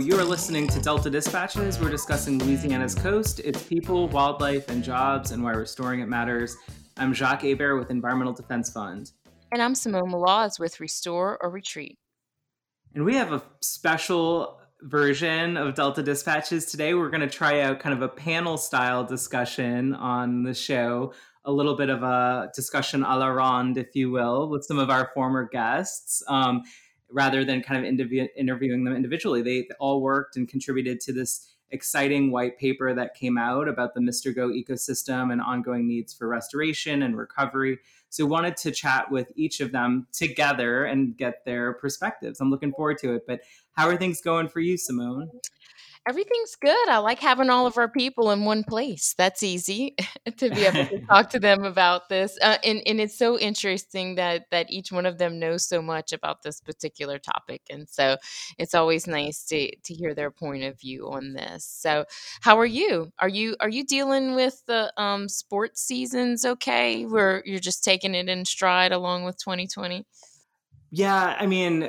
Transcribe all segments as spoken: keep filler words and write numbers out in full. you are listening to Delta Dispatches. We're discussing Louisiana's coast, its people, wildlife, and jobs, and why restoring it matters. I'm Jacques Hebert with Environmental Defense Fund. And I'm Simone Laws with Restore or Retreat. And we have a special version of Delta Dispatches today. We're going to try out kind of a panel-style discussion on the show, a little bit of a discussion a la ronde, if you will, with some of our former guests, um, rather than kind of interview- interviewing them individually. They all worked and contributed to this exciting white paper that came out about the Mister Go ecosystem and ongoing needs for restoration and recovery. So wanted to chat with each of them together and get their perspectives. I'm looking forward to it. But how are things going for you, Simone? Everything's good. I like having all of our people in one place. That's easy to be able to talk to them about this. Uh, and, and it's so interesting that that each one of them knows so much about this particular topic. And so it's always nice to to hear their point of view on this. So how are you? Are you are you dealing with the um, sports seasons okay? Where you're just taking it in stride along with twenty twenty? Yeah, I mean,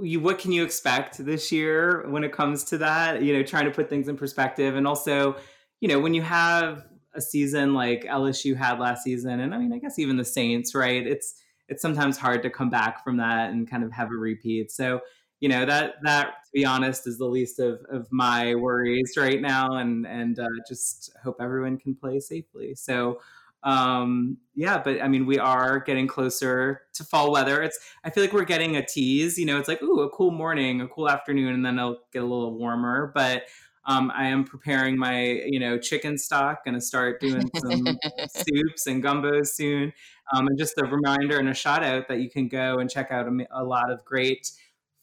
you, what can you expect this year when it comes to that? You know, trying to put things in perspective. And also, you know, when you have a season like L S U had last season, and I mean, I guess even the Saints, right? It's it's sometimes hard to come back from that and kind of have a repeat. So, you know, that, that to be honest, is the least of, of my worries right now. And, and uh, just hope everyone can play safely. So, Um, yeah, but I mean, we are getting closer to fall weather. It's, I feel like we're getting a tease, you know, it's like, ooh, a cool morning, a cool afternoon, and then it'll get a little warmer. But, um, I am preparing my, you know, chicken stock, going to start doing some soups and gumbos soon. Um, and just a reminder and a shout out that you can go and check out a, a lot of great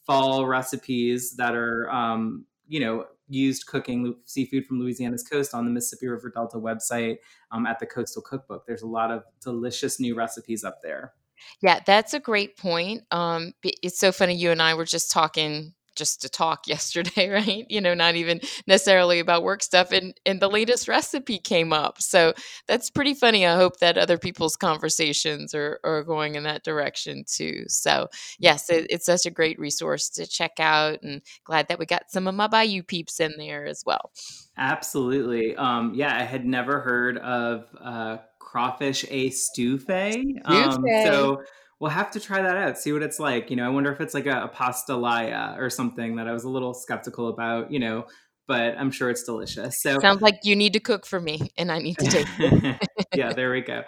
fall recipes that are, um, you know, used cooking seafood from Louisiana's coast on the Mississippi River Delta website um, at the Coastal Cookbook. There's a lot of delicious new recipes up there. Yeah, that's a great point. Um, it's so funny. You and I were just talking just to talk yesterday, right? You know, not even necessarily about work stuff. And, and the latest recipe came up. So that's pretty funny. I hope that other people's conversations are, are going in that direction too. So yes, it, it's such a great resource to check out, and glad that we got some of my Bayou peeps in there as well. Absolutely. Um, yeah, I had never heard of uh, crawfish étouffée. Um, so we'll have to try that out, see what it's like. You know, I wonder if it's like a, a pastelaya or something that I was a little skeptical about, you know, but I'm sure it's delicious. So sounds like you need to cook for me and I need to take it. Yeah, there we go.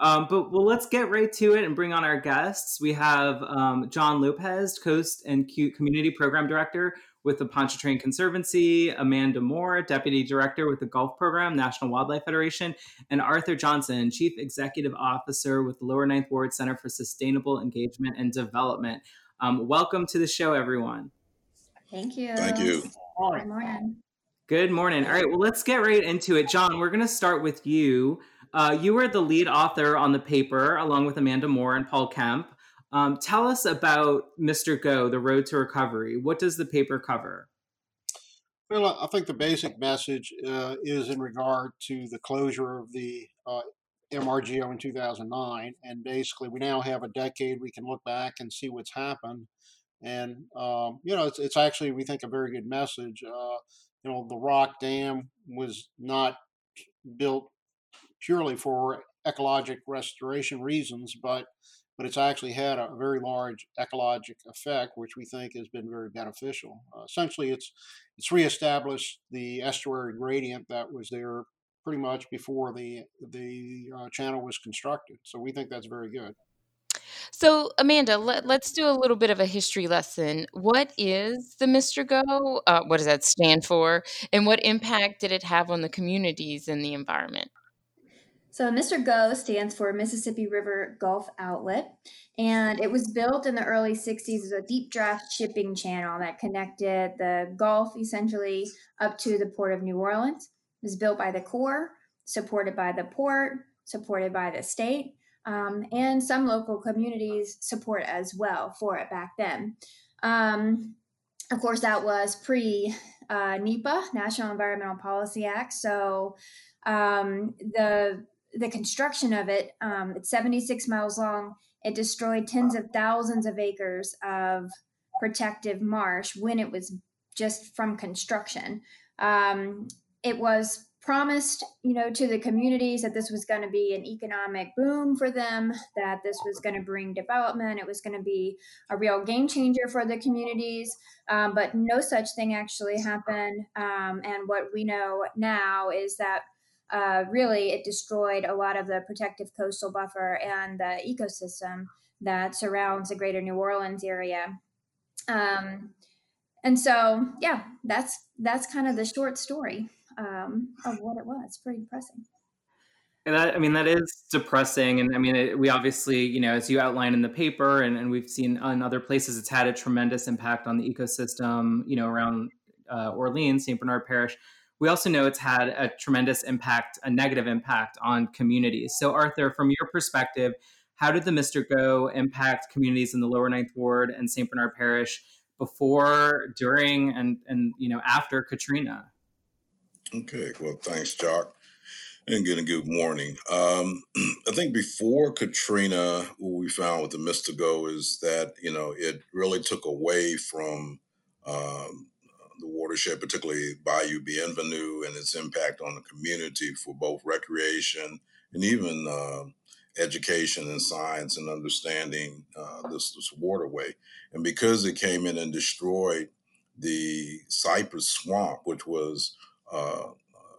Um, but well, let's get right to it and bring on our guests. We have um, John Lopez, Coast and Cute Community Program Director with the Pontchartrain Conservancy, Amanda Moore, Deputy Director with the Gulf Program, National Wildlife Federation, and Arthur Johnson, Chief Executive Officer with the Lower Ninth Ward Center for Sustainable Engagement and Development. Um, welcome to the show, everyone. Thank you. Thank you. Good morning. Good morning. All right, well, let's get right into it. John, we're going to start with you. Uh, you were the lead author on the paper, along with Amanda Moore and Paul Kemp. Um, tell us about Mister Go, The Road to Recovery. What does the paper cover? Well, I think the basic message uh, is in regard to the closure of the uh, M R G O in two thousand nine. And basically, we now have a decade. We can look back and see what's happened. And, um, you know, it's, it's actually, we think, a very good message. Uh, you know, the Rock Dam was not built purely for ecologic restoration reasons, but but it's actually had a very large ecologic effect, which we think has been very beneficial. Uh, essentially, it's it's reestablished the estuary gradient that was there pretty much before the the uh, channel was constructed. So we think that's very good. So, Amanda, let, let's do a little bit of a history lesson. What is the Mister Go? Uh, what does that stand for? And what impact did it have on the communities and the environment? So Mister Go stands for Mississippi River Gulf Outlet, and it was built in the early sixties as a deep draft shipping channel that connected the Gulf essentially up to the Port of New Orleans. It was built by the Corps, supported by the port, supported by the state, um, and some local communities support as well for it back then. Um, of course, that was pre uh, NEPA, National Environmental Policy Act. So um, the The construction of it, um, it's seventy-six miles long. It destroyed tens of thousands of acres of protective marsh when it was just from construction. Um, it was promised, you know, to the communities that this was going to be an economic boom for them, that this was going to bring development. It was going to be a real game changer for the communities, um, but no such thing actually happened. Um, and what we know now is that uh, really it destroyed a lot of the protective coastal buffer and the ecosystem that surrounds the greater New Orleans area. Um, and so, yeah, that's that's kind of the short story um, of what it was. It's pretty depressing. And that, I mean, that is depressing. And I mean, it, we obviously, you know, as you outline in the paper and, and we've seen in other places, it's had a tremendous impact on the ecosystem, you know, around uh, Orleans, Saint Bernard Parish. We also know it's had a tremendous impact, a negative impact on communities. So Arthur, from your perspective, how did the Mister Go impact communities in the Lower Ninth Ward and Saint Bernard Parish before, during, and, and you know, after Katrina? Okay, well, thanks, Jacques. And get a good morning. Um, I think before Katrina, what we found with the Mister Go is that, you know, it really took away from um, the watershed, particularly Bayou Bienvenue and its impact on the community for both recreation and even uh, education and science and understanding uh, this, this waterway. And because it came in and destroyed the Cypress Swamp, which was uh,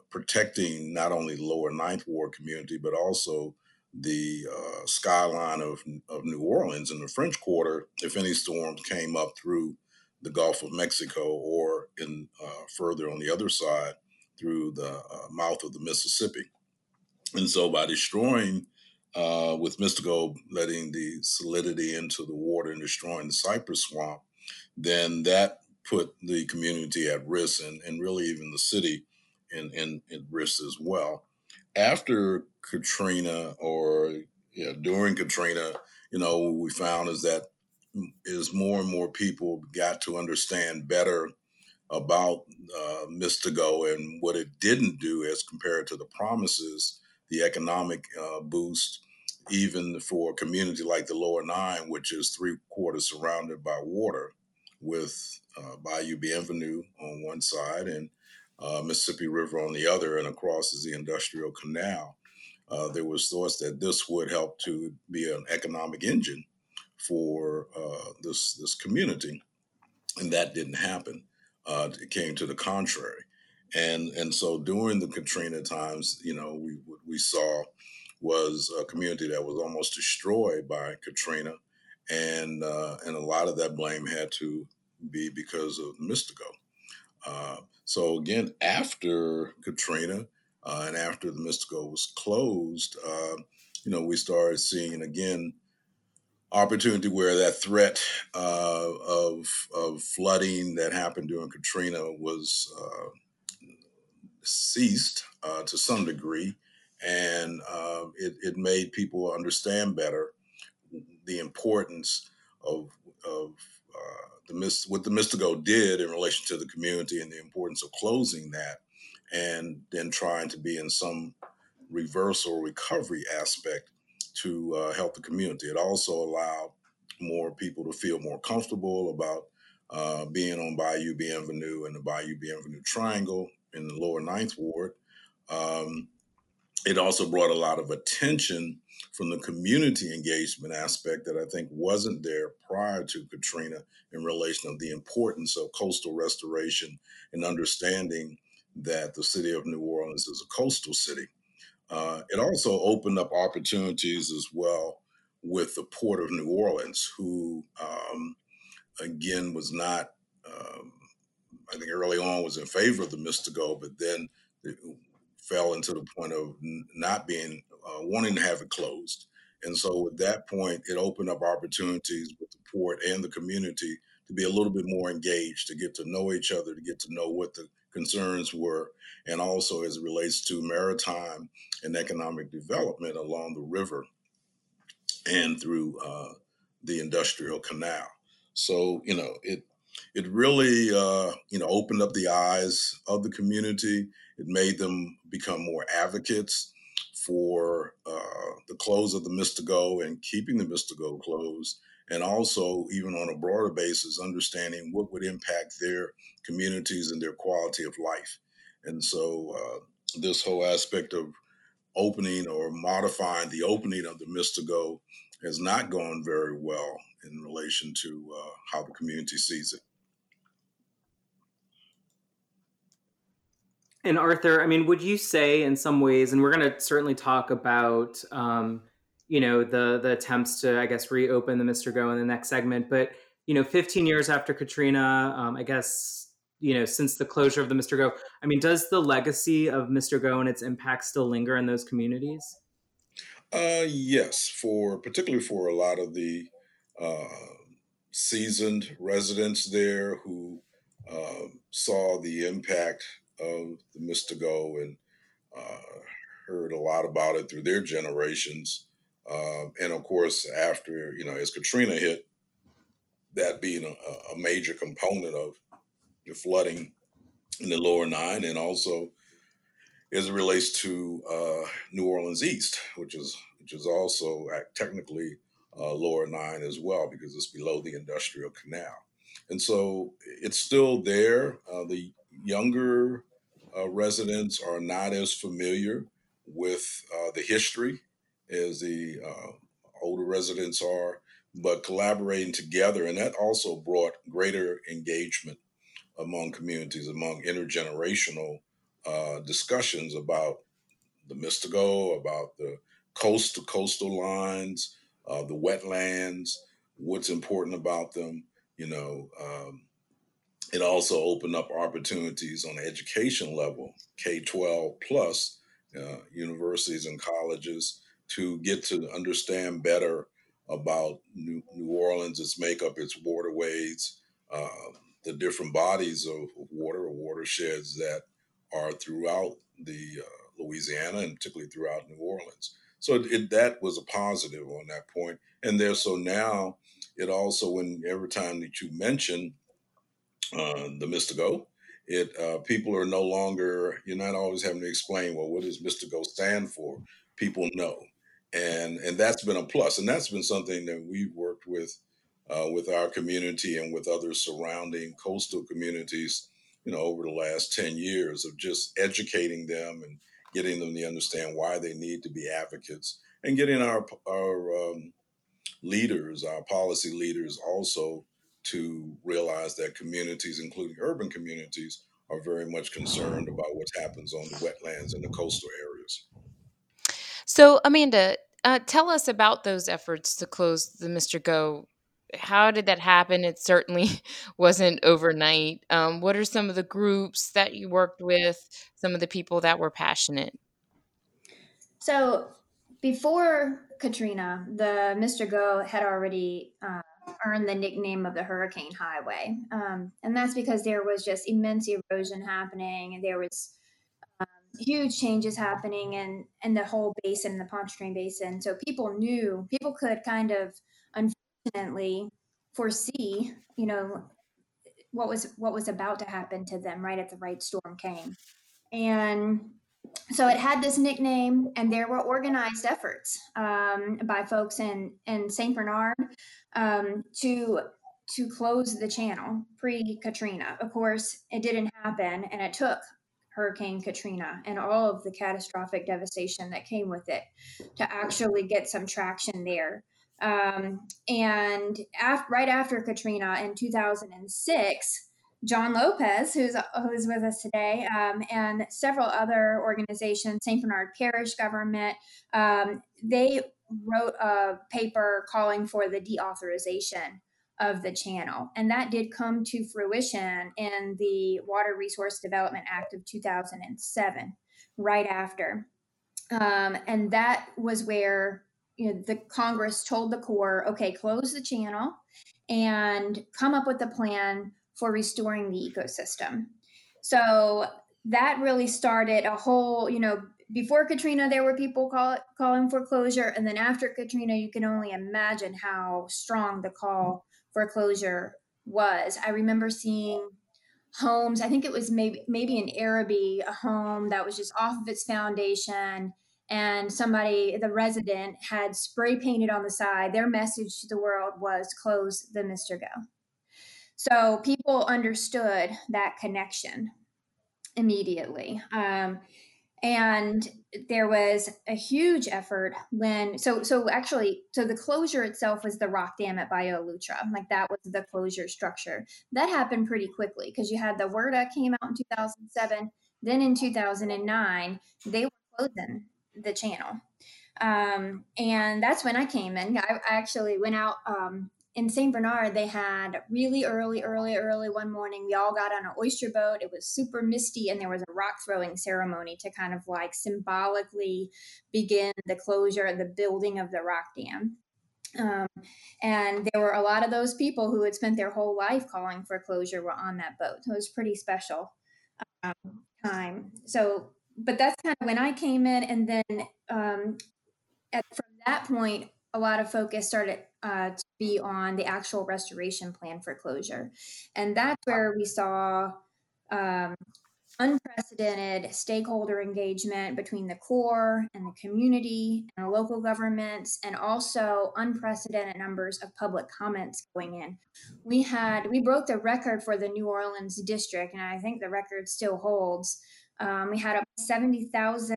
protecting not only Lower Ninth Ward community, but also the uh, skyline of, of New Orleans and the French Quarter, if any storms came up through the Gulf of Mexico or in uh, further on the other side through the uh, mouth of the Mississippi. And so by destroying Uh, with Mister Go letting the salinity into the water and destroying the Cypress Swamp, then that put the community at risk and, and really even the city in, in, in risk as well. After Katrina or yeah, during Katrina, you know, what we found is that is more and more people got to understand better about uh, Mister Go and what it didn't do as compared to the promises, the economic uh, boost, even for a community like the Lower Nine, which is three quarters surrounded by water with uh, Bayou Bienvenue on one side and uh, Mississippi River on the other, and across is the Industrial Canal. Uh, there was thoughts that this would help to be an economic engine for uh, this, this community, and that didn't happen. Uh, it came to the contrary. And and so during the Katrina times, you know, we what we saw was a community that was almost destroyed by Katrina, and uh, and a lot of that blame had to be because of Mister Go. Uh, so again, after Katrina uh, and after the Mister Go was closed, uh, you know, we started seeing again opportunity where that threat uh, of of flooding that happened during Katrina was Uh, ceased uh, to some degree, and uh, it, it made people understand better the importance of of uh, the mis- what the Mister Go did in relation to the community and the importance of closing that, and then trying to be in some reverse or recovery aspect to uh, help the community. It also allowed more people to feel more comfortable about uh, being on Bayou Bienvenue and the Bayou Bienvenue Triangle in the Lower Ninth Ward. Um, it also brought a lot of attention from the community engagement aspect that I think wasn't there prior to Katrina in relation to the importance of coastal restoration and understanding that the city of New Orleans is a coastal city. Uh, it also opened up opportunities as well with the Port of New Orleans, who um, again was not, um, I think early on was in favor of the Mister Go, but then it fell into the point of not being, uh, wanting to have it closed. And so at that point, it opened up opportunities with the port and the community to be a little bit more engaged, to get to know each other, to get to know what the concerns were. And also as it relates to maritime and economic development along the river and through uh, the Industrial Canal. So, you know, it, It really, uh, you know, opened up the eyes of the community. It made them become more advocates for uh, the close of the Mister Go and keeping the Mister Go closed, and also even on a broader basis, understanding what would impact their communities and their quality of life. And so uh, this whole aspect of opening or modifying the opening of the Mistigo has not gone very well in relation to uh, how the community sees it. And Arthur, I mean, would you say in some ways, and we're going to certainly talk about, um, you know, the the attempts to, I guess, reopen the Mistigo in the next segment, but, you know, fifteen years after Katrina, um, I guess, you know, since the closure of the Mistigo, I mean, does the legacy of Mistigo and its impact still linger in those communities? Uh, yes, for particularly for a lot of the uh, seasoned residents there who uh, saw the impact of the Mistigo and uh, heard a lot about it through their generations. Uh, and of course, after, you know, as Katrina hit, that being a, a major component of the flooding in the Lower Nine, and also as it relates to uh, New Orleans East, which is which is also technically uh, Lower Nine as well, because it's below the Industrial Canal. And so it's still there. Uh, the younger uh, residents are not as familiar with uh, the history as the uh, older residents are, but collaborating together. And that also brought greater engagement among communities, among intergenerational uh, discussions about the Mistigo, about the coast to coastal lines, uh, the wetlands, what's important about them, you know, um, it also opened up opportunities on the education level, K twelve plus uh, universities and colleges, to get to understand better about New, New Orleans, its makeup, its waterways, uh, the different bodies of water or watersheds that are throughout the uh, Louisiana and particularly throughout New Orleans. So it, it, that was a positive on that point. And there, so now it also, when every time that you mention uh, the Mistigo, it uh, people are no longer, you're not always having to explain, well, what does Mistigo stand for? People know. And, and that's been a plus. And that's been something that we've worked with Uh, with our community and with other surrounding coastal communities, you know, over the last ten years of just educating them and getting them to understand why they need to be advocates and getting our our um, leaders, our policy leaders also to realize that communities, including urban communities, are very much concerned about what happens on the wetlands and the coastal areas. So, Amanda, uh, tell us about those efforts to close the Mistigo. How did that happen? It certainly wasn't overnight. Um, what are some of the groups that you worked with, some of the people that were passionate? So before Katrina, the Mistigo had already uh, earned the nickname of the Hurricane Highway. Um, and that's because there was just immense erosion happening. And there was um, huge changes happening in, in the whole basin, the Pontchartrain Basin. So people knew, people could kind of un- foresee, you know, what was what was about to happen to them right at the right storm came. And so it had this nickname, and there were organized efforts um, by folks in, in Saint Bernard um, to to close the channel pre-Katrina. Of course, it didn't happen, and it took Hurricane Katrina and all of the catastrophic devastation that came with it to actually get some traction there. Um, and af- right after Katrina in two thousand six, John Lopez, who's who's with us today, um, and several other organizations, Saint Bernard Parish government, um, they wrote a paper calling for the deauthorization of the channel. And that did come to fruition in the Water Resource Development Act of two thousand seven, right after. Um, and that was where, you know, the Congress told the Corps, okay, close the channel and come up with a plan for restoring the ecosystem. So that really started a whole, you know, before Katrina, there were people call, calling for closure. And then after Katrina, you can only imagine how strong the call for closure was. I remember seeing homes, I think it was maybe, maybe in Araby, a home that was just off of its foundation. and somebody, the resident, had spray painted on the side. Their message to the world was close the Mister Go. So people understood that connection immediately. Um, and there was a huge effort when, so so actually, so the closure itself was the rock dam at Bayou Lutra. Like that was the closure structure. That happened pretty quickly because you had the WRDA came out in two thousand seven. Then in two thousand nine, they were closing the channel. Um, and that's when I came in. I, I actually went out um, in Saint Bernard. They had really early, early, early one morning, we all got on an oyster boat. It was super misty and there was a rock throwing ceremony to kind of like symbolically begin the closure, the building of the rock dam. Um, and there were a lot of those people who had spent their whole life calling for closure were on that boat. So it was pretty special um, time. So but that's kind of when I came in. And then um, at, from that point, a lot of focus started uh, to be on the actual restoration plan for closure. And that's where we saw um, unprecedented stakeholder engagement between the Corps and the community and the local governments, and also unprecedented numbers of public comments going in. We had, we broke the record for the New Orleans district, and I think the record still holds. Um, we had seventy thousand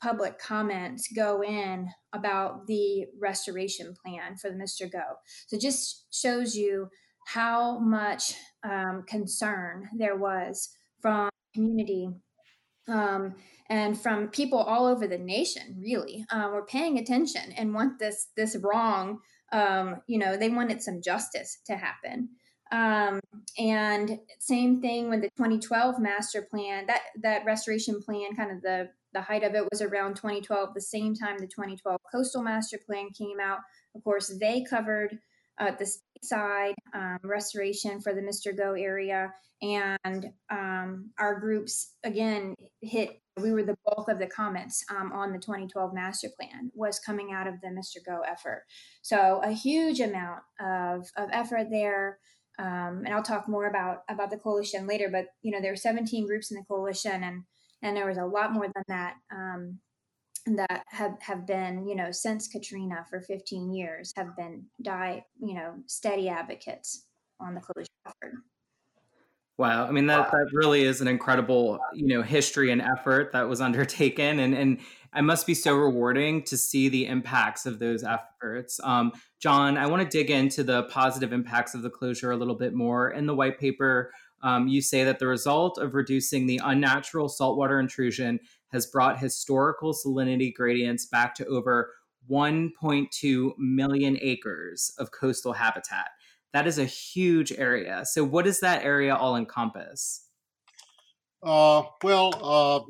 public comments go in about the restoration plan for the Mister Go. So it just shows you how much um, concern there was from the community um, and from people all over the nation, really, uh, were paying attention and want this, this wrong. Um, you know, they wanted some justice to happen. Um, and same thing with the twenty twelve master plan, that, that restoration plan, kind of the, the height of it was around twenty twelve, the same time the twenty twelve coastal master plan came out. Of course, they covered uh, the state side um, restoration for the Mister Go area. And um, our groups, again, hit, we were the bulk of the comments um, on the twenty twelve master plan was coming out of the Mister Go effort. So a huge amount of, of effort there. Um, and I'll talk more about, about the coalition later, but, you know, there were seventeen groups in the coalition, and, and there was a lot more than that, um, that have, have been, you know, since Katrina for fifteen years have been die, you know, steady advocates on the closure effort. Wow. I mean, that, that really is an incredible, you know, history and effort that was undertaken. And, and it must be so rewarding to see the impacts of those efforts. Um, John, I want to dig into the positive impacts of the closure a little bit more. In the white paper, um, you say that the result of reducing the unnatural saltwater intrusion has brought historical salinity gradients back to over one point two million acres of coastal habitat. That is a huge area. So what does that area all encompass? Uh, well, uh,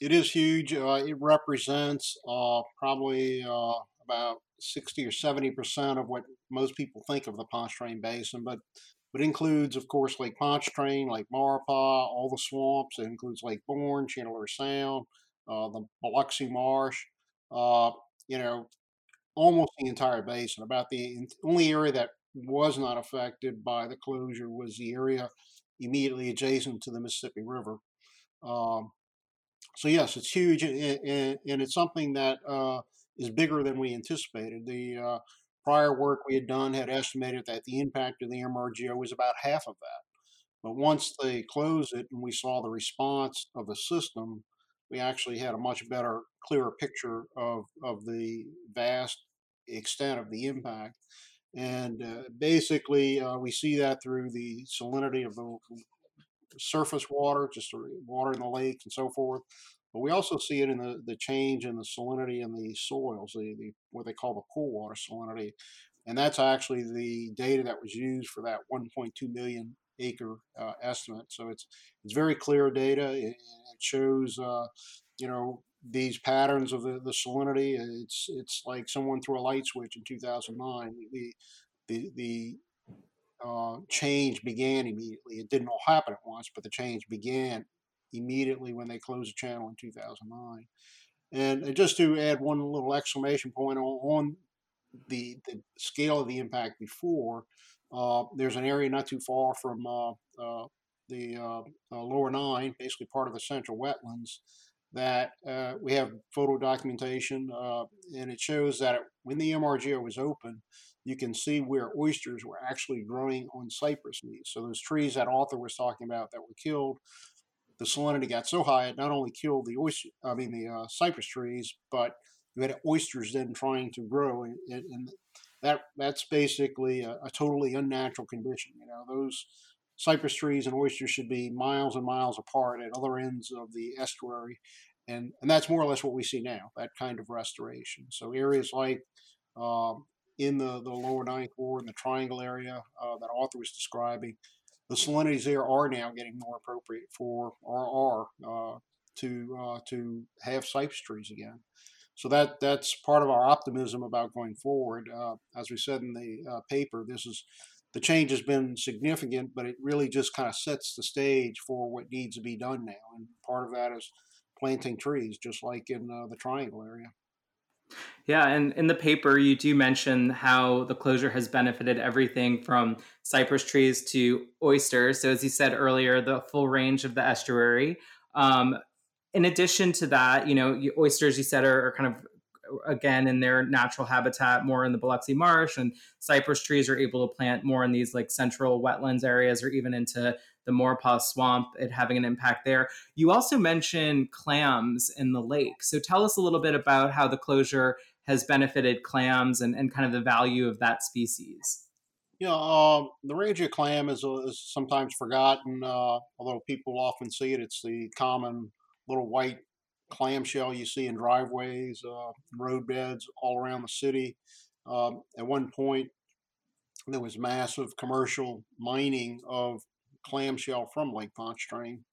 it is huge. Uh, it represents uh, probably uh, about sixty or seventy percent of what most people think of the Pontchartrain Basin, but it includes, of course, Lake Pontchartrain, Lake Maurepas, all the swamps. It includes Lake Borgne, Chandler Sound, uh, the Biloxi Marsh, uh, you know, almost the entire basin. About the only area that was not affected by the closure was the area immediately adjacent to the Mississippi River. Um, so yes, it's huge, and, and, and it's something that uh, is bigger than we anticipated. The uh, prior work we had done had estimated that the impact of the M R G O was about half of that. But once they closed it and we saw the response of the system, we actually had a much better, clearer picture of, of the vast extent of the impact. And uh, basically, uh, we see that through the salinity of the surface water, just water in the lake and so forth. But we also see it in the, the change in the salinity in the soils, the, the what they call the pool water salinity. And that's actually the data that was used for that one point two million acre uh, estimate. So it's it's very clear data. It, it shows, uh, you know, these patterns of the, the salinity. It's it's like someone threw a light switch in two thousand nine. The the, the uh, change began immediately. It didn't all happen at once, but the change began immediately when they closed the channel in two thousand nine. And just to add one little exclamation point on, on the, the scale of the impact before, uh, there's an area not too far from uh, uh, the uh, uh, Lower Ninth, basically part of the central wetlands, that uh, we have photo documentation, uh, and it shows that it, when the M R G O was open, you can see where oysters were actually growing on cypress leaves. So those trees that author was talking about that were killed, the salinity got so high it not only killed the oyster, I mean the uh, cypress trees, but you had oysters then trying to grow, and, and that that's basically a, a totally unnatural condition. You know, those cypress trees and oysters should be miles and miles apart at other ends of the estuary, and and that's more or less what we see now. That kind of restoration. So areas like um, in the the Lower Ninth Ward and the Triangle area uh, that author was describing, the salinities there are now getting more appropriate for or are uh, to uh, to have cypress trees again. So that that's part of our optimism about going forward. Uh, as we said in the uh, paper, this is the change has been significant, but it really just kind of sets the stage for what needs to be done now. And part of that is planting trees, just like in uh, the Triangle area. Yeah, and in the paper, you do mention how the closure has benefited everything from cypress trees to oysters. So as you said earlier, the full range of the estuary. Um, in addition to that, you know, oysters, you said, are, are kind of, again, in their natural habitat, more in the Biloxi Marsh, and cypress trees are able to plant more in these like central wetlands areas or even into the Maurepas Swamp, it having an impact there. You also mentioned clams in the lake. So tell us a little bit about how the closure has benefited clams and, and kind of the value of that species. Yeah, uh, the Rangia clam is, uh, is sometimes forgotten, uh, although people often see it. It's the common little white clamshell you see in driveways, uh, roadbeds all around the city. Um, at one point, there was massive commercial mining of clamshell from Lake Pontchartrain,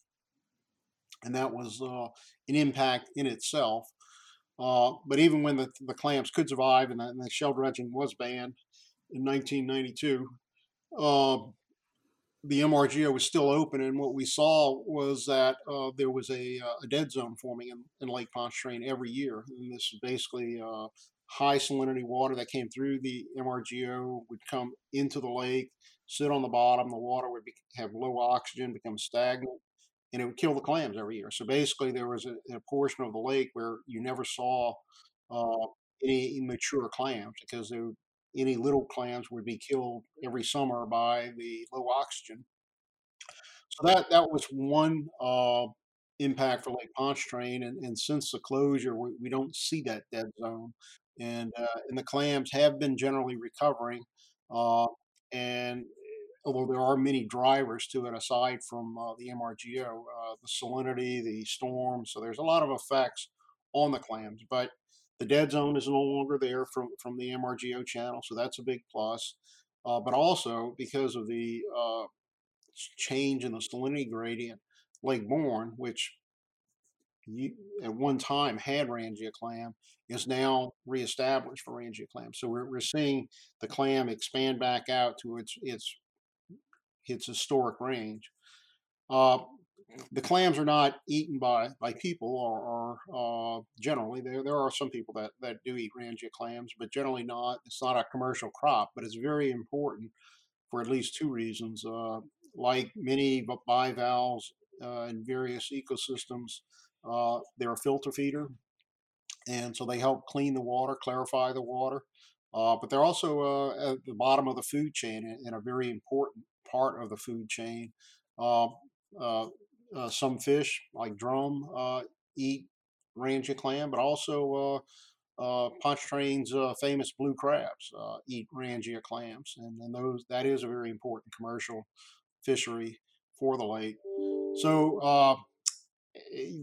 and that was uh, an impact in itself. Uh, but even when the, the clams could survive and the, and the shell dredging was banned in nineteen ninety-two, uh, the M R G O was still open, and what we saw was that uh, there was a, a dead zone forming in, in Lake Pontchartrain every year. And this is basically uh, high salinity water that came through the M R G O would come into the lake, sit on the bottom. The water would be, have low oxygen, become stagnant, and it would kill the clams every year. So basically, there was a, a portion of the lake where you never saw uh, any mature clams because they would. Any little clams would be killed every summer by the low oxygen. So that that was one uh, impact for Lake Pontchartrain, and, and since the closure, we, we don't see that dead zone, and uh, and the clams have been generally recovering. Uh, and although there are many drivers to it aside from uh, the M R G O, uh, the salinity, the storm, so there's a lot of effects on the clams, but. The dead zone is no longer there from, from the M R G O channel, so that's a big plus. Uh, but also, because of the uh, change in the salinity gradient, Lake Borgne, which you, at one time had Rangia clam, is now reestablished for Rangia clam. So we're, we're seeing the clam expand back out to its its its historic range. Uh, The clams are not eaten by, by people, or, or uh, generally there there are some people that, that do eat Rangia clams, but generally not. It's not a commercial crop, but it's very important for at least two reasons. Uh, like many bivalves uh, in various ecosystems, uh, they're a filter feeder, and so they help clean the water, clarify the water. Uh, but they're also uh, at the bottom of the food chain and a very important part of the food chain. Uh, uh, Uh, some fish like drum uh, eat Rangia clam, but also uh, uh, Pontchartrain's uh, famous blue crabs uh, eat Rangia clams, and, and those that is a very important commercial fishery for the lake. So uh,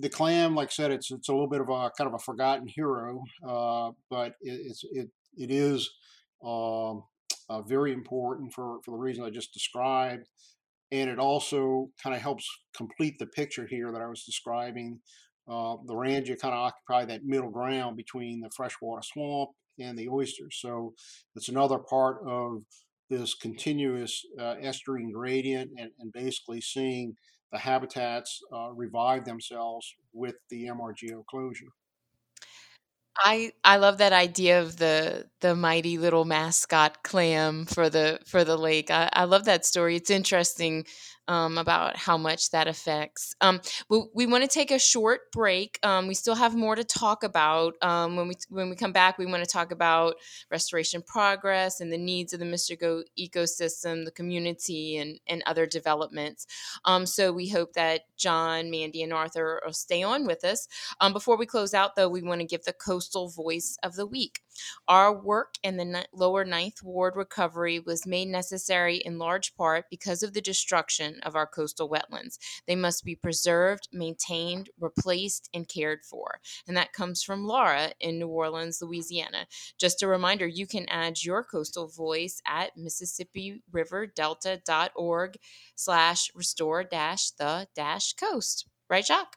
the clam, like I said, it's it's a little bit of a kind of a forgotten hero, uh, but it, it's it it is uh, uh, very important for for the reason I just described. And it also kind of helps complete the picture here that I was describing. Uh, the Rangia kind of occupy that middle ground between the freshwater swamp and the oysters. So it's another part of this continuous uh, estuarine gradient and, and basically seeing the habitats uh, revive themselves with the M R G O closure. I, I love that idea of the the mighty little mascot clam for the for the lake. I, I love that story. It's interesting um, about how much that affects. Um, we, we want to take a short break. Um, we still have more to talk about. Um, when we when we come back, we want to talk about restoration progress and the needs of the Mister ecosystem, the community, and, and other developments. Um, so we hope that John, Mandy, and Arthur will stay on with us. Um, before we close out, though, we want to give the Coastal Voice of the Week. Our work in the Lower Ninth Ward recovery was made necessary in large part because of the destruction of our coastal wetlands. They must be preserved, maintained, replaced, and cared for. And that comes from Laura in New Orleans, Louisiana. Just a reminder, you can add your coastal voice at mississippi river delta dot org slash restore dash the dash coast. Right, Jacques?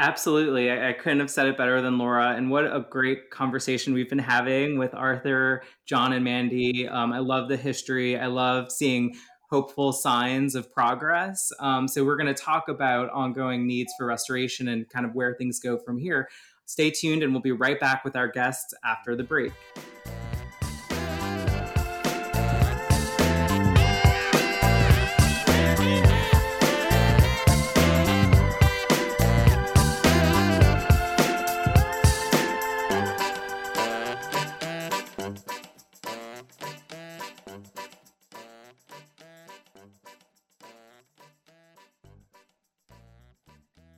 Absolutely. I, I couldn't have said it better than Laura. And what a great conversation we've been having with Arthur, John, and Mandy. Um, I love the history. I love seeing hopeful signs of progress. Um, so we're going to talk about ongoing needs for restoration and kind of where things go from here. Stay tuned, and we'll be right back with our guests after the break.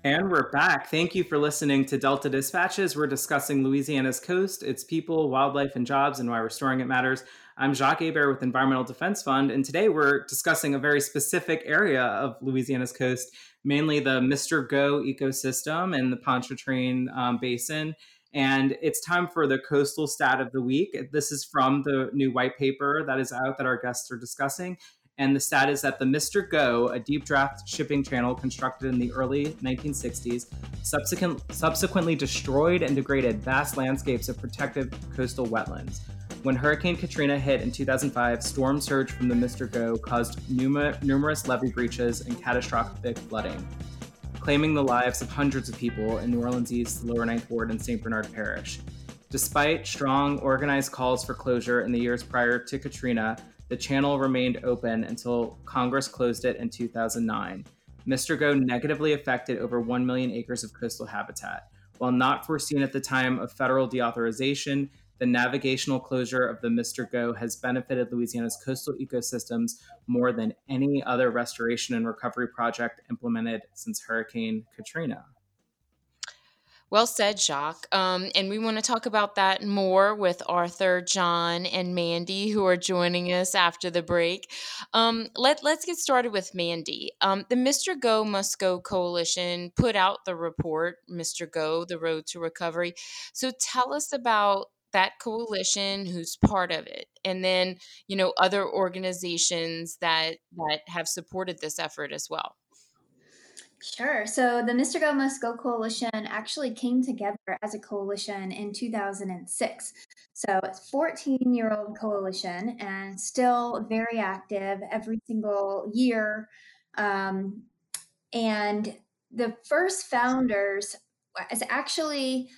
And we're back. Thank you for listening to Delta Dispatches. We're discussing Louisiana's coast, its people, wildlife, and jobs, and why restoring it matters. I'm Jacques Hebert with Environmental Defense Fund, and today we're discussing a very specific area of Louisiana's coast, mainly the Mister Go ecosystem and the Pontchartrain um, Basin. And it's time for the Coastal Stat of the Week. This is from the new white paper that is out that our guests are discussing. And the stat is that the Mister Go, a deep draft shipping channel constructed in the early nineteen sixties, subsequent, subsequently destroyed and degraded vast landscapes of protected coastal wetlands. When Hurricane Katrina hit in two thousand five, storm surge from the Mister Go caused numer- numerous levee breaches and catastrophic flooding, claiming the lives of hundreds of people in New Orleans East, Lower Ninth Ward, and Saint Bernard Parish. Despite strong, organized calls for closure in the years prior to Katrina, the channel remained open until Congress closed it in two thousand nine. Mister Go negatively affected over one million acres of coastal habitat. While not foreseen at the time of federal deauthorization, the navigational closure of the Mister Go has benefited Louisiana's coastal ecosystems more than any other restoration and recovery project implemented since Hurricane Katrina. Well said, Jacques. Um, and we want to talk about that more with Arthur, John, and Mandy, who are joining us after the break. Um, let, let's get started with Mandy. Um, the Mister Go Must Go Coalition put out the report, Mister Go, The Road to Recovery. So tell us about that coalition, who's part of it, and then, you know, other organizations that that have supported this effort as well. Sure. So the Mister Go Must Go Coalition actually came together as a coalition in two thousand six. So it's a fourteen-year-old coalition and still very active every single year. Um, and the first founders is actually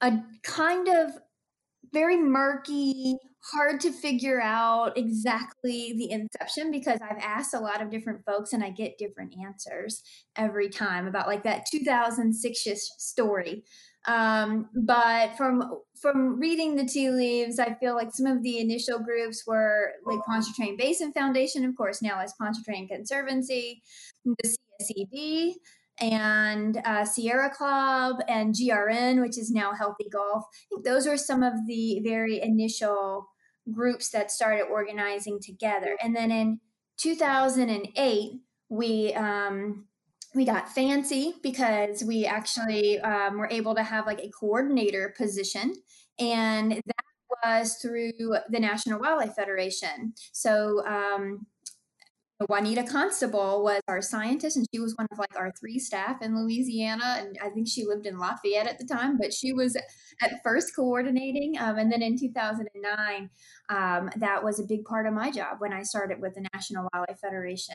a kind of very murky, hard to figure out exactly the inception, because I've asked a lot of different folks and I get different answers every time about like that two thousand six-ish story. Um, but from from reading the tea leaves, I feel like some of the initial groups were like Pontchartrain Basin Foundation, of course, now as Pontchartrain Conservancy, the C S E D, and uh, Sierra Club, and G R N, which is now Healthy Gulf. I think those are some of the very initial groups that started organizing together. And then in two thousand eight, we um, we got fancy because we actually um, were able to have like a coordinator position, and that was through the National Wildlife Federation. So um, Juanita Constable was our scientist, and she was one of like our three staff in Louisiana, and I think she lived in Lafayette at the time, but she was at first coordinating. Um, and then in two thousand nine, um, that was a big part of my job when I started with the National Wildlife Federation.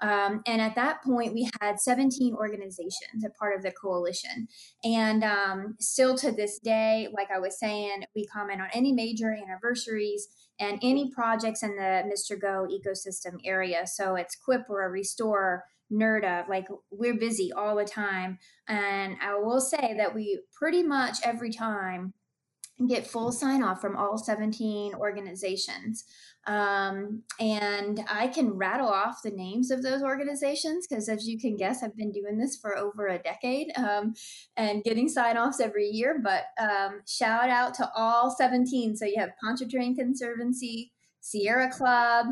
Um, and at that point, we had seventeen organizations a part of the coalition. And um, still to this day, like I was saying, we comment on any major anniversaries and any projects in the Mister Go ecosystem area. So So it's Quip or Restore, Nerda, like we're busy all the time. And I will say that we pretty much every time get full sign off from all seventeen organizations. Um, and I can rattle off the names of those organizations because, as you can guess, I've been doing this for over a decade um, and getting sign offs every year. But um, shout out to all seventeen. So you have Pontchartrain Conservancy, Sierra Club,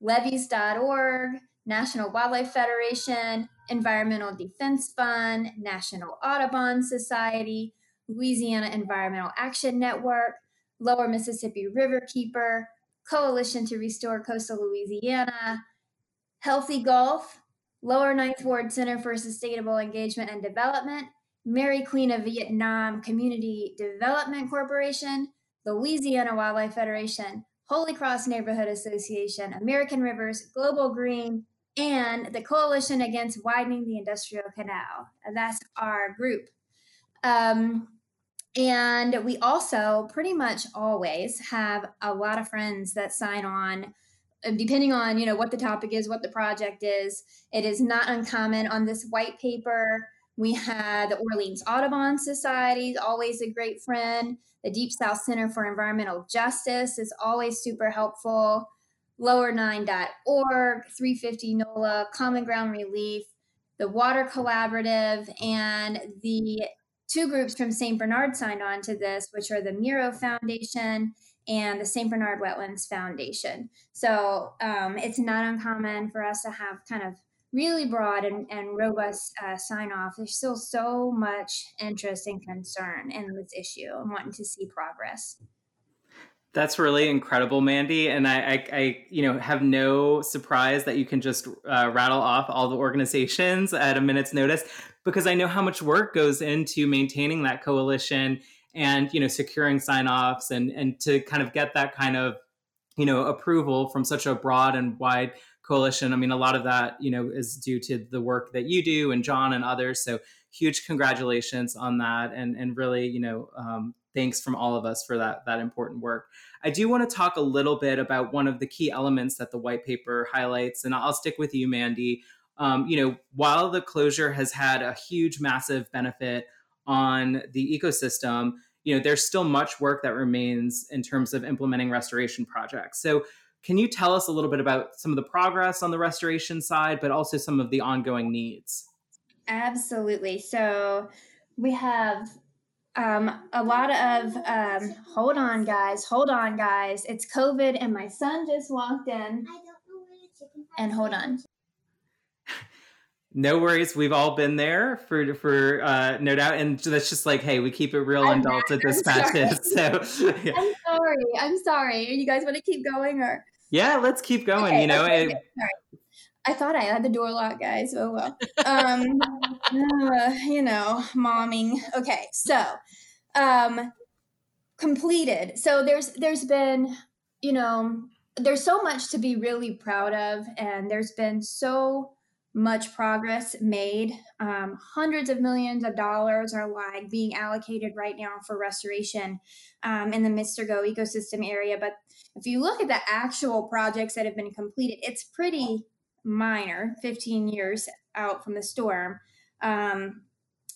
levees dot org, National Wildlife Federation, Environmental Defense Fund, National Audubon Society, Louisiana Environmental Action Network, Lower Mississippi River Keeper, Coalition to Restore Coastal Louisiana, Healthy Gulf, Lower Ninth Ward Center for Sustainable Engagement and Development, Mary Queen of Vietnam Community Development Corporation, Louisiana Wildlife Federation, Holy Cross Neighborhood Association, American Rivers, Global Green, and the Coalition Against Widening the Industrial Canal. And that's our group. Um, and we also pretty much always have a lot of friends that sign on, depending on, you know, what the topic is, what the project is. It is not uncommon on this white paper. We had the Orleans Audubon Society, always a great friend. The Deep South Center for Environmental Justice is always super helpful. lower nine dot org, three fifty NOLA, Common Ground Relief, the Water Collaborative, and the two groups from Saint Bernard signed on to this, which are the Miro Foundation and the Saint Bernard Wetlands Foundation. So um, it's not uncommon for us to have kind of really broad and, and robust uh, sign off. There's still so much interest and concern in this issue and wanting to see progress. That's really incredible, Mandy. And I, I, I you know, have no surprise that you can just uh, rattle off all the organizations at a minute's notice, because I know how much work goes into maintaining that coalition and, you know, securing sign-offs and, and to kind of get that kind of, you know, approval from such a broad and wide coalition. I mean, a lot of that, you know, is due to the work that you do and John and others. So huge congratulations on that. And, and really, you know, um, thanks from all of us for that, that important work. I do want to talk a little bit about one of the key elements that the white paper highlights, and I'll stick with you, Mandy. Um, you know, while the closure has had a huge, massive benefit on the ecosystem, you know, there's still much work that remains in terms of implementing restoration projects. So can you tell us a little bit about some of the progress on the restoration side, but also some of the ongoing needs? Absolutely. So we have um, a lot of, um, hold on, guys, hold on, guys. It's COVID and my son just walked in. I don't know where the chicken fries. And hold on. No worries. We've all been there for, for uh, no doubt. And that's just like, hey, we keep it real in Delta Dispatches. So, yeah. I'm sorry. I'm sorry. You guys want to keep going? or? Yeah, let's keep going. Okay, you know, okay, I, okay. I thought I had the door locked, guys. Oh, well. Um, uh, you know, momming. Okay, so um, completed. So there's there's been, you know, there's so much to be really proud of. And there's been so much progress made. Um, hundreds of millions of dollars are like being allocated right now for restoration um, in the Mistergo ecosystem area. But if you look at the actual projects that have been completed, it's pretty minor, fifteen years out from the storm. Um,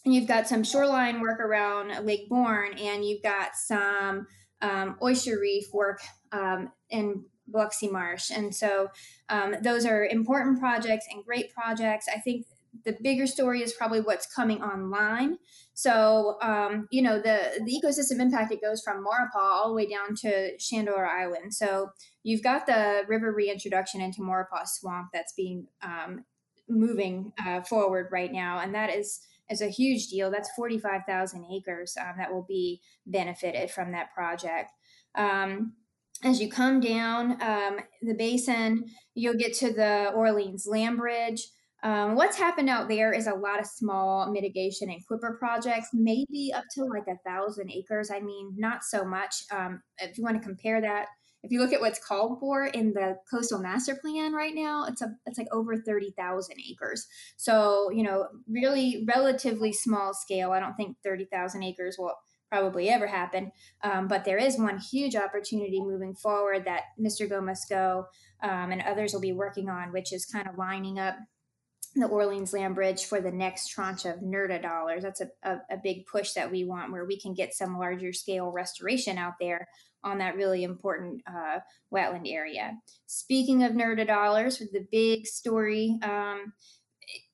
and you've got some shoreline work around Lake Borgne, and you've got some um, oyster reef work um, in Biloxi Marsh. And so um, those are important projects and great projects. I think the bigger story is probably what's coming online. So, um, you know, the, the ecosystem impact, it goes from Maurepas all the way down to Chandler Island. So you've got the river reintroduction into Maurepas Swamp that's being um, moving uh, forward right now. And that is It's a huge deal. That's forty-five thousand acres um, that will be benefited from that project. Um, As you come down um, the basin, you'll get to the Orleans Land Bridge. Um, what's happened out there is a lot of small mitigation and quipper projects, maybe up to like a thousand acres. I mean, not so much. Um, if you want to compare that, if you look at what's called for in the Coastal Master Plan right now, it's a it's like over thirty thousand acres. So, you know, really relatively small scale. I don't think thirty thousand acres will probably ever happen. Um, but there is one huge opportunity moving forward that Mister Go-Musco um, and others will be working on, which is kind of lining up the Orleans Land Bridge for the next tranche of Nerda dollars. That's a, a, a big push that we want, where we can get some larger scale restoration out there on that really important uh, wetland area. Speaking of Nerda dollars, the big story um,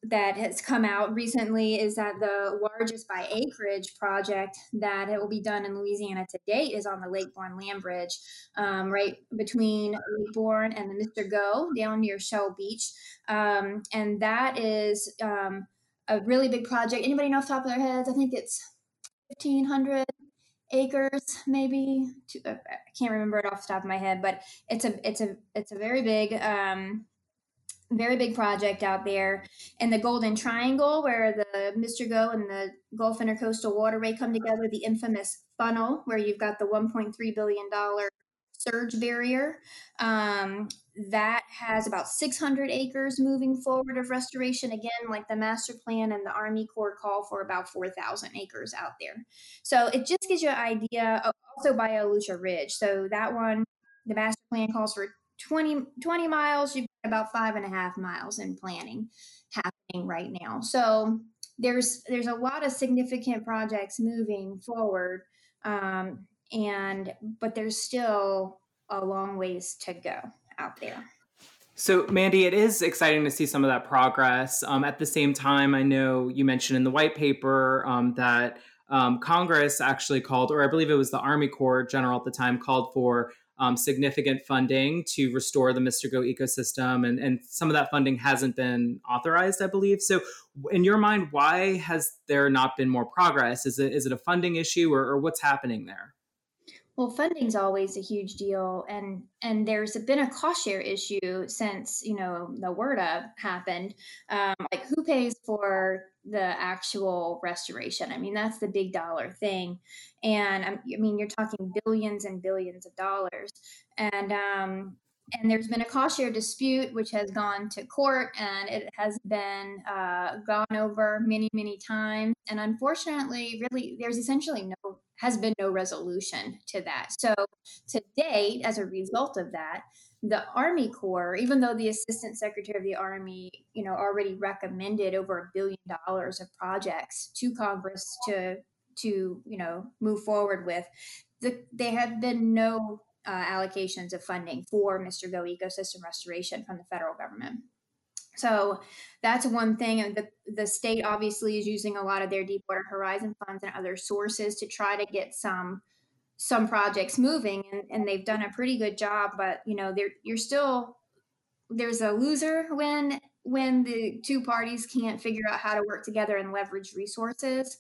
that has come out recently is that the largest by acreage project that it will be done in Louisiana to date is on the Lake Borgne Land Bridge, um, right between Lake Borgne and the Mister Go down near Shell Beach. Um, and that is um, a really big project. Anybody know off the top of their heads? I think it's fifteen hundred acres, maybe. Two, I can't remember it off the top of my head, but it's a it's a it's a very big um, very big project out there in the Golden Triangle, where the Mister Go and the Gulf Intercoastal Waterway come together. The infamous funnel, where you've got the one point three billion dollars surge barrier. Um, that has about six hundred acres moving forward of restoration. Again, like the master plan and the Army Corps call for about four thousand acres out there. So it just gives you an idea. Oh, also Bayou Lucia Ridge. So that one, the master plan calls for twenty, twenty miles. You've got about five and a half miles in planning happening right now. So there's, there's a lot of significant projects moving forward. Um, and, but there's still a long ways to go out there. So, Mandy, it is exciting to see some of that progress. Um, at the same time, I know you mentioned in the white paper um, that um, Congress actually called, or I believe it was the Army Corps general at the time, called for um, significant funding to restore the Mister Go ecosystem. And, and some of that funding hasn't been authorized, I believe. So in your mind, why has there not been more progress? Is it is it a funding issue or, or what's happening there? Well, funding's always a huge deal, and and there's been a cost share issue since, you know, the WRDA happened. Um, like, who pays for the actual restoration? I mean, that's the big dollar thing, and I mean, you're talking billions and billions of dollars, and um, and there's been a cost share dispute which has gone to court, and it has been uh, gone over many many times, and unfortunately, really, there's essentially no. has been no resolution to that. So to date, as a result of that, the Army Corps, even though the Assistant Secretary of the Army, you know, already recommended over a billion dollars of projects to Congress to, to you know, move forward with, the, there have been no uh, allocations of funding for Mister Go ecosystem restoration from the federal government. So that's one thing. And the, the state obviously is using a lot of their Deepwater Horizon funds and other sources to try to get some some projects moving. And, and they've done a pretty good job. But, you know, there you're still there's a loser when when the two parties can't figure out how to work together and leverage resources.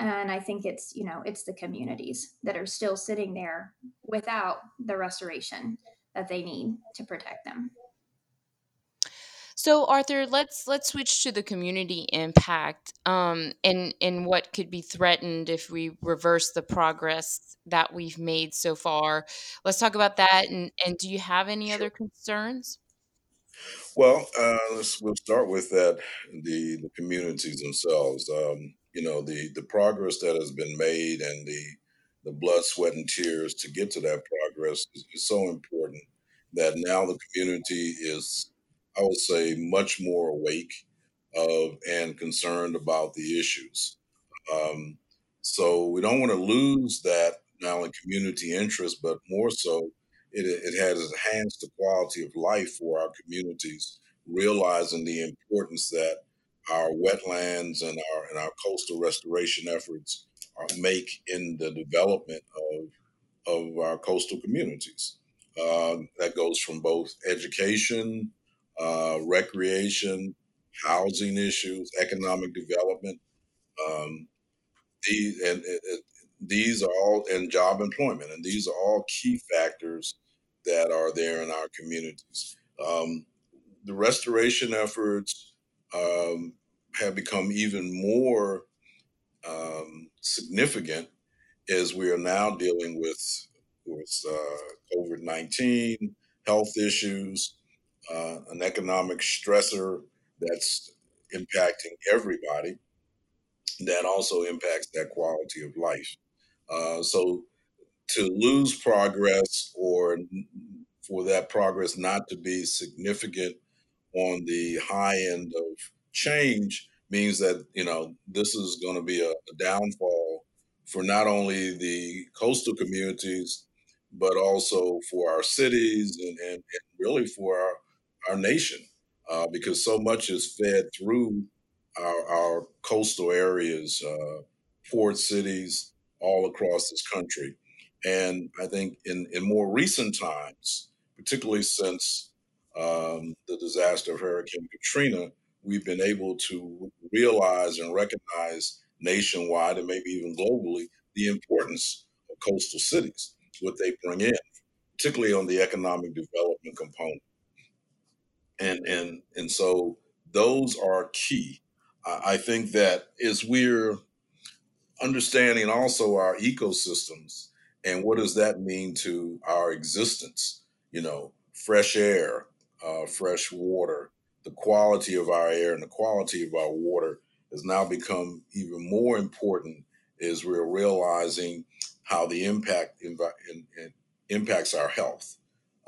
And I think it's, you know, it's the communities that are still sitting there without the restoration that they need to protect them. So Arthur, let's let's switch to the community impact um, and, and what could be threatened if we reverse the progress that we've made so far. Let's talk about that. And, and do you have any other concerns? Well, uh, let's we'll start with that the the communities themselves. Um, you know, the the progress that has been made and the the blood, sweat, and tears to get to that progress is, is so important that now the community is, I would say, much more awake of and concerned about the issues. Um, so we don't want to lose that not only community interest, but more so it, it has enhanced the quality of life for our communities, realizing the importance that our wetlands and our and our coastal restoration efforts are, make in the development of of our coastal communities. Uh, that goes from both education, Uh, recreation, housing issues, economic development. Um, these and uh, these are all, and job employment, and these are all key factors that are there in our communities. Um, the restoration efforts um, have become even more um, significant as we are now dealing with, with uh, COVID nineteen, health issues, Uh, an economic stressor that's impacting everybody that also impacts that quality of life. Uh, so to lose progress, or for that progress not to be significant on the high end of change, means that, you know, this is going to be a, a downfall for not only the coastal communities, but also for our cities and, and, and really for our, our nation, uh, because so much is fed through our, our coastal areas, uh, port cities all across this country. And I think in, in more recent times, particularly since um, the disaster of Hurricane Katrina, we've been able to realize and recognize nationwide and maybe even globally the importance of coastal cities, what they bring in, particularly on the economic development component. And and and so those are key. I think that as we're understanding also our ecosystems and what does that mean to our existence, you know, fresh air, uh, fresh water, the quality of our air and the quality of our water has now become even more important as we're realizing how the impact invi- in, in impacts our health.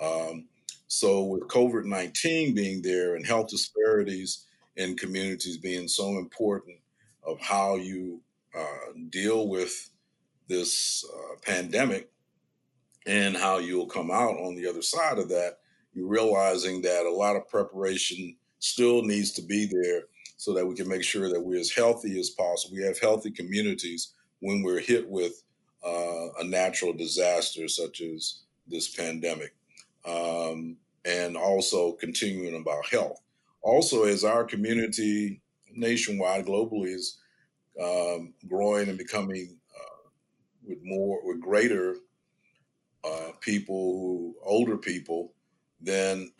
Um, so with COVID nineteen being there and health disparities in communities being so important of how you uh, deal with this uh, pandemic and how you'll come out on the other side of that, you're realizing that a lot of preparation still needs to be there so that we can make sure that we're as healthy as possible. We have healthy communities when we're hit with uh, a natural disaster such as this pandemic, um, and also continuing about health. Also, as our community nationwide, globally, is um, growing and becoming uh, with more, with greater uh, people, who, older people, then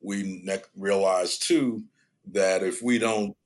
we ne- realize too that if we don't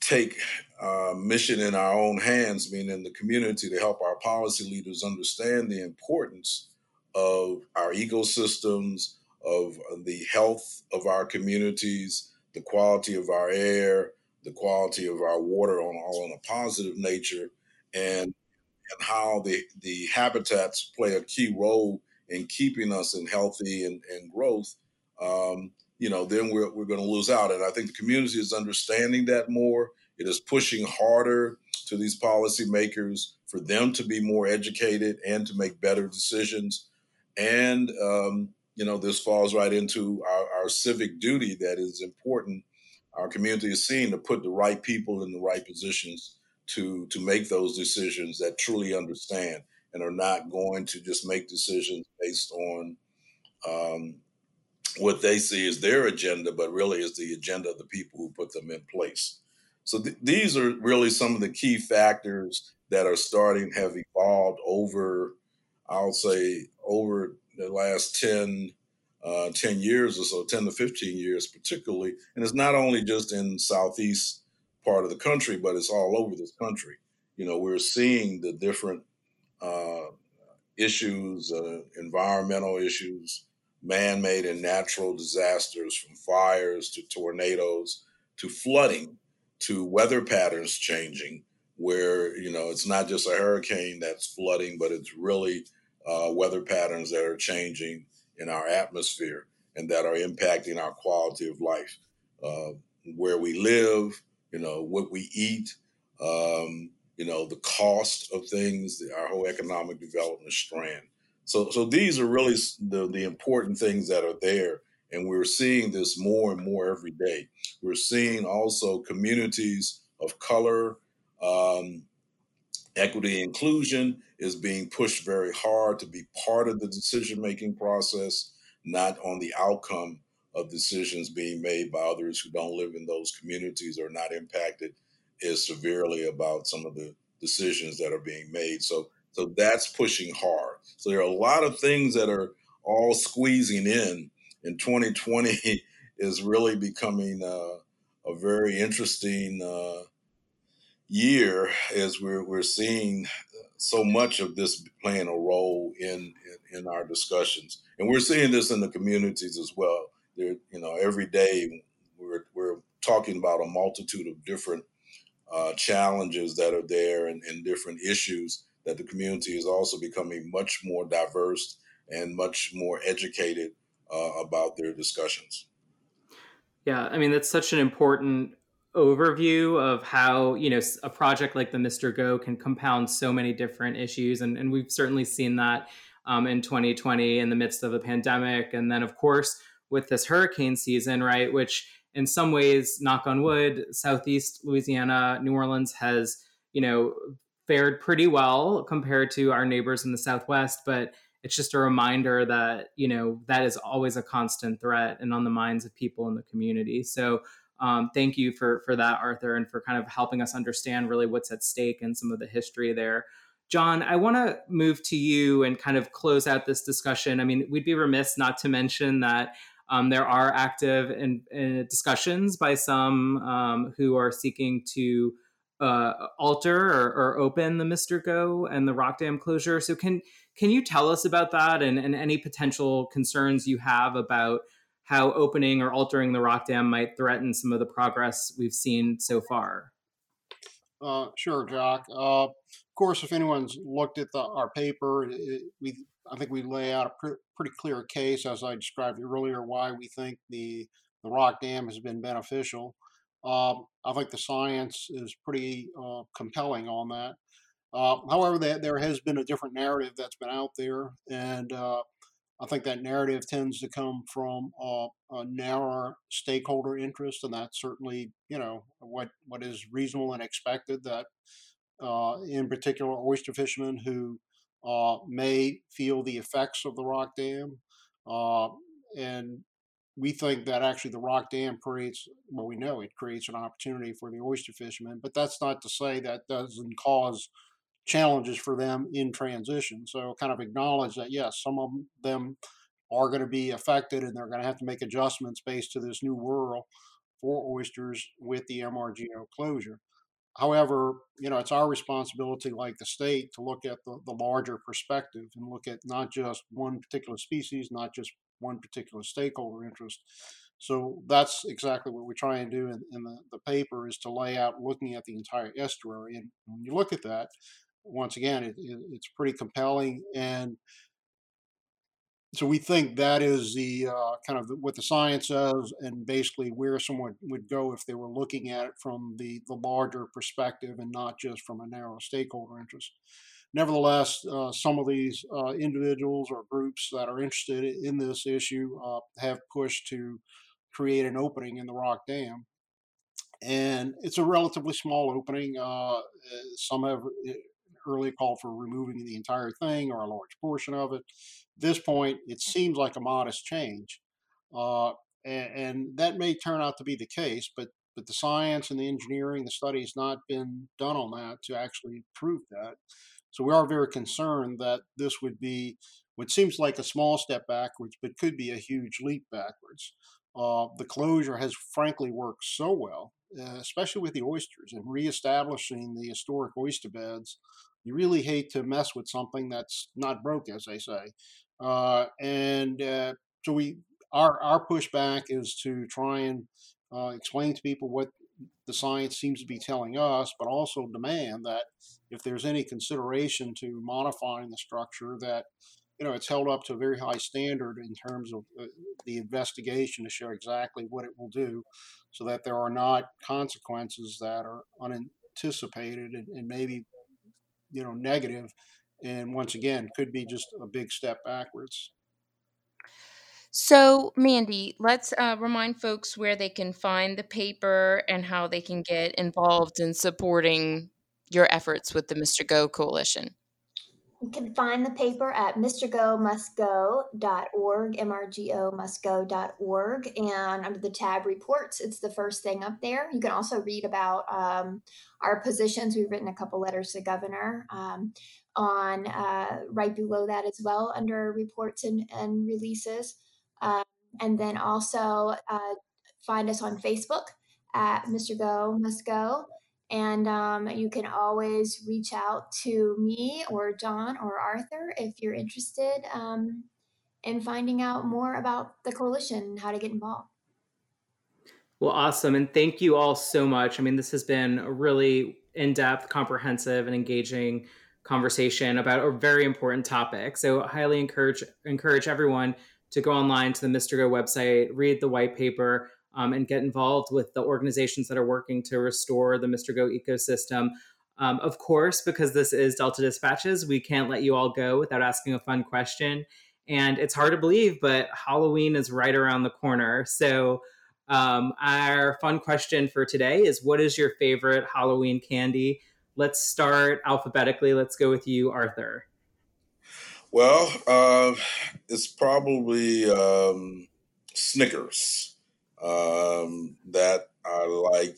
take uh, mission in our own hands, meaning in the community, to help our policy leaders understand the importance of our ecosystems, of the health of our communities, the quality of our air, the quality of our water, on all on a positive nature, and and how the, the habitats play a key role in keeping us in healthy and, and growth, um, you know, then we're, we're going to lose out. And I think the community is understanding that more. It is pushing harder to these policymakers for them to be more educated and to make better decisions. And, um, you know, this falls right into our, our civic duty that is important. Our community is seen to put the right people in the right positions to, to make those decisions that truly understand and are not going to just make decisions based on um, what they see as their agenda, but really is the agenda of the people who put them in place. So th- these are really some of the key factors that are starting, have evolved over, I'll say, over the last ten, uh, ten years or so, ten to fifteen years particularly. And it's not only just in Southeast part of the country, but it's all over this country. You know, we're seeing the different Uh, issues, uh, environmental issues, man-made and natural disasters, from fires to tornadoes to flooding to weather patterns changing, where, you know, it's not just a hurricane that's flooding, but it's really uh, weather patterns that are changing in our atmosphere and that are impacting our quality of life, uh, where we live, you know, what we eat, um, you know, the cost of things, the, our whole economic development strand. So so these are really the, the important things that are there. And we're seeing this more and more every day. We're seeing also communities of color, um, equity, inclusion is being pushed very hard to be part of the decision-making process, not on the outcome of decisions being made by others who don't live in those communities or not impacted is severely about some of the decisions that are being made. So so that's pushing hard. So there are a lot of things that are all squeezing in, and twenty twenty is really becoming uh, a very interesting uh, year as we're, we're seeing so much of this playing a role in, in, in our discussions. And we're seeing this in the communities as well. There, you know, every day we're, we're talking about a multitude of different Uh, challenges that are there and, and different issues that the community is also becoming much more diverse and much more educated uh, about their discussions. Yeah, I mean, that's such an important overview of how, you know, a project like the Mister Go can compound so many different issues. And, and we've certainly seen that um, in twenty twenty in the midst of a pandemic. And then, of course, with this hurricane season, right, which in some ways, knock on wood, Southeast Louisiana, New Orleans has, you know, fared pretty well compared to our neighbors in the Southwest. But it's just a reminder that, you know, that is always a constant threat and on the minds of people in the community. So um, thank you for, for that, Arthur, and for kind of helping us understand really what's at stake and some of the history there. John, I want to move to you and kind of close out this discussion. I mean, we'd be remiss not to mention that Um, there are active in, in discussions by some um, who are seeking to uh, alter or, or open the Mister Go and the Rock Dam closure. So can can you tell us about that and, and any potential concerns you have about how opening or altering the Rock Dam might threaten some of the progress we've seen so far? Uh, sure, Jacques. Uh, of course, if anyone's looked at the, our paper, it, we I think we lay out a pr- pretty clear case, as I described earlier, why we think the, the Rock Dam has been beneficial. Um, I think the science is pretty uh, compelling on that. Uh, however, that there has been a different narrative that's been out there, and uh, I think that narrative tends to come from uh, a narrower stakeholder interest, and that's certainly, you know, what what is reasonable and expected. That, uh, in particular, oyster fishermen who Uh, may feel the effects of the Rock Dam. Uh, and we think that actually the Rock Dam creates, well, we know it creates an opportunity for the oyster fishermen, but that's not to say that doesn't cause challenges for them in transition. So kind of acknowledge that, yes, some of them are going to be affected and they're going to have to make adjustments based to this new world for oysters with the M R G O closure. However, you know, it's our responsibility, like the state, to look at the, the larger perspective and look at not just one particular species, not just one particular stakeholder interest. So that's exactly what we're trying to do in, in the, the paper, is to lay out looking at the entire estuary. And when you look at that, once again, it, it, it's pretty compelling. And so we think that is the uh, kind of the, what the science says, and basically where someone would go if they were looking at it from the, the larger perspective and not just from a narrow stakeholder interest. Nevertheless, uh, some of these uh, individuals or groups that are interested in this issue uh, have pushed to create an opening in the Rock Dam. And it's a relatively small opening. Uh, some have earlier called for removing the entire thing or a large portion of it. At this point, it seems like a modest change, uh, and, and that may turn out to be the case, but but the science and the engineering, the study has not been done on that to actually prove that. So we are very concerned that this would be what seems like a small step backwards, but could be a huge leap backwards. Uh, the closure has frankly worked so well, uh, especially with the oysters and reestablishing the historic oyster beds. You really hate to mess with something that's not broke, as they say. Uh, and uh, so we, our our pushback is to try and uh, explain to people what the science seems to be telling us, but also demand that if there's any consideration to modifying the structure, that you know it's held up to a very high standard in terms of uh, the investigation to show exactly what it will do, so that there are not consequences that are unanticipated and, and maybe you know negative. And once again, could be just a big step backwards. So, Mandy, let's uh, remind folks where they can find the paper and how they can get involved in supporting your efforts with the Mister Go Coalition. You can find the paper at mrgo must go dot org, mrgo must go dot org, and under the tab reports, it's the first thing up there. You can also read about um, our positions. We've written a couple letters to the governor um, on uh, right below that as well, under reports and, and releases. Uh, and then also uh, find us on Facebook at Mister Go Must Go. And um, you can always reach out to me or John or Arthur if you're interested um, in finding out more about the coalition and how to get involved. Well, awesome. And thank you all so much. I mean, this has been a really in-depth, comprehensive, and engaging conversation about a very important topic. So I highly encourage encourage everyone to go online to the Mister Go website, read the white paper, um, and get involved with the organizations that are working to restore the Mister Go ecosystem. Um, of course, because this is Delta Dispatches, we can't let you all go without asking a fun question. And it's hard to believe, but Halloween is right around the corner. So um, our fun question for today is, what is your favorite Halloween candy? Let's start alphabetically. Let's go with you, Arthur. Well, uh, it's probably um, Snickers um, that I like.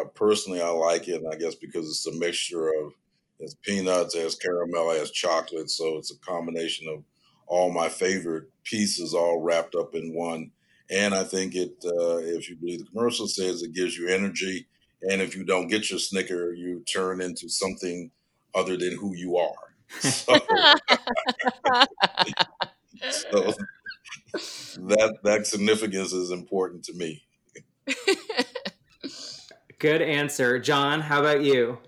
Uh, personally, I like it, and I guess because it's a mixture of it's peanuts, it has caramel, it has chocolate, so it's a combination of all my favorite pieces all wrapped up in one. And I think it, uh, if you believe the commercial says, it gives you energy. And if you don't get your Snicker, you turn into something other than who you are. So, so that that significance is important to me. Good answer. John, how about you?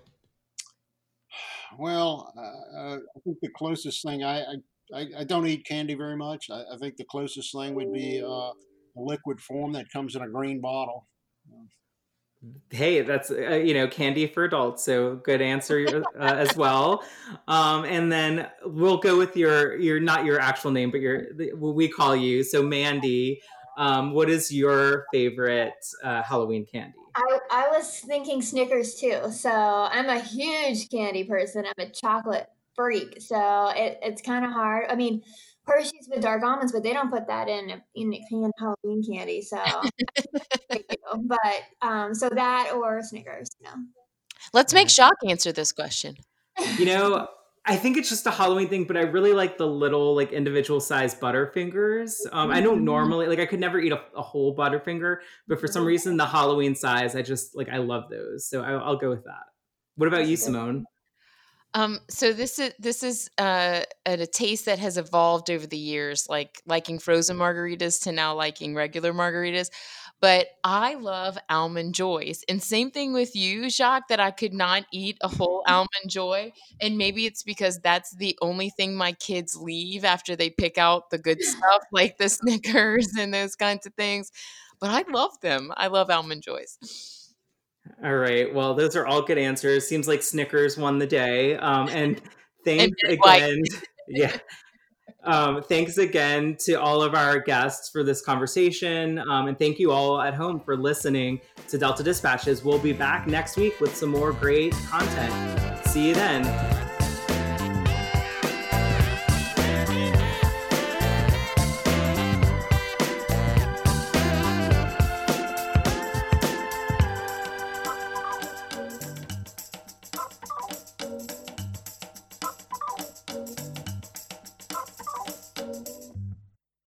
Well, uh, I think the closest thing, I, I I, I don't eat candy very much. I, I think the closest thing would be uh, a liquid form that comes in a green bottle. Hey, that's, uh, you know, candy for adults. So good answer uh, as well. Um, and then we'll go with your, your, not your actual name, but your, what we call you. So Mandy, um, what is your favorite uh, Halloween candy? I, I was thinking Snickers too. So I'm a huge candy person. I'm a chocolate freak, so it, it's kind of hard. I mean, Hershey's with dark almonds, but they don't put that in in, in Halloween candy. So, but um, so that or Snickers. You know. Let's make Jacques answer this question. You know, I think it's just a Halloween thing, but I really like the little like individual size Butterfingers. Um, I don't normally like I could never eat a, a whole Butterfinger, but for some reason the Halloween size, I just like I love those. So I, I'll go with that. What about you, Simone? Um, so this is this is uh, a taste that has evolved over the years, like liking frozen margaritas to now liking regular margaritas. But I love Almond Joys, and same thing with you, Jacques. That I could not eat a whole Almond Joy, and maybe it's because that's the only thing my kids leave after they pick out the good stuff, like the Snickers and those kinds of things. But I love them. I love Almond Joys. All right. Well, those are all good answers. Seems like Snickers won the day. Um, and thanks and again. yeah. Um, thanks again to all of our guests for this conversation. Um, and thank you all at home for listening to Delta Dispatches. We'll be back next week with some more great content. See you then.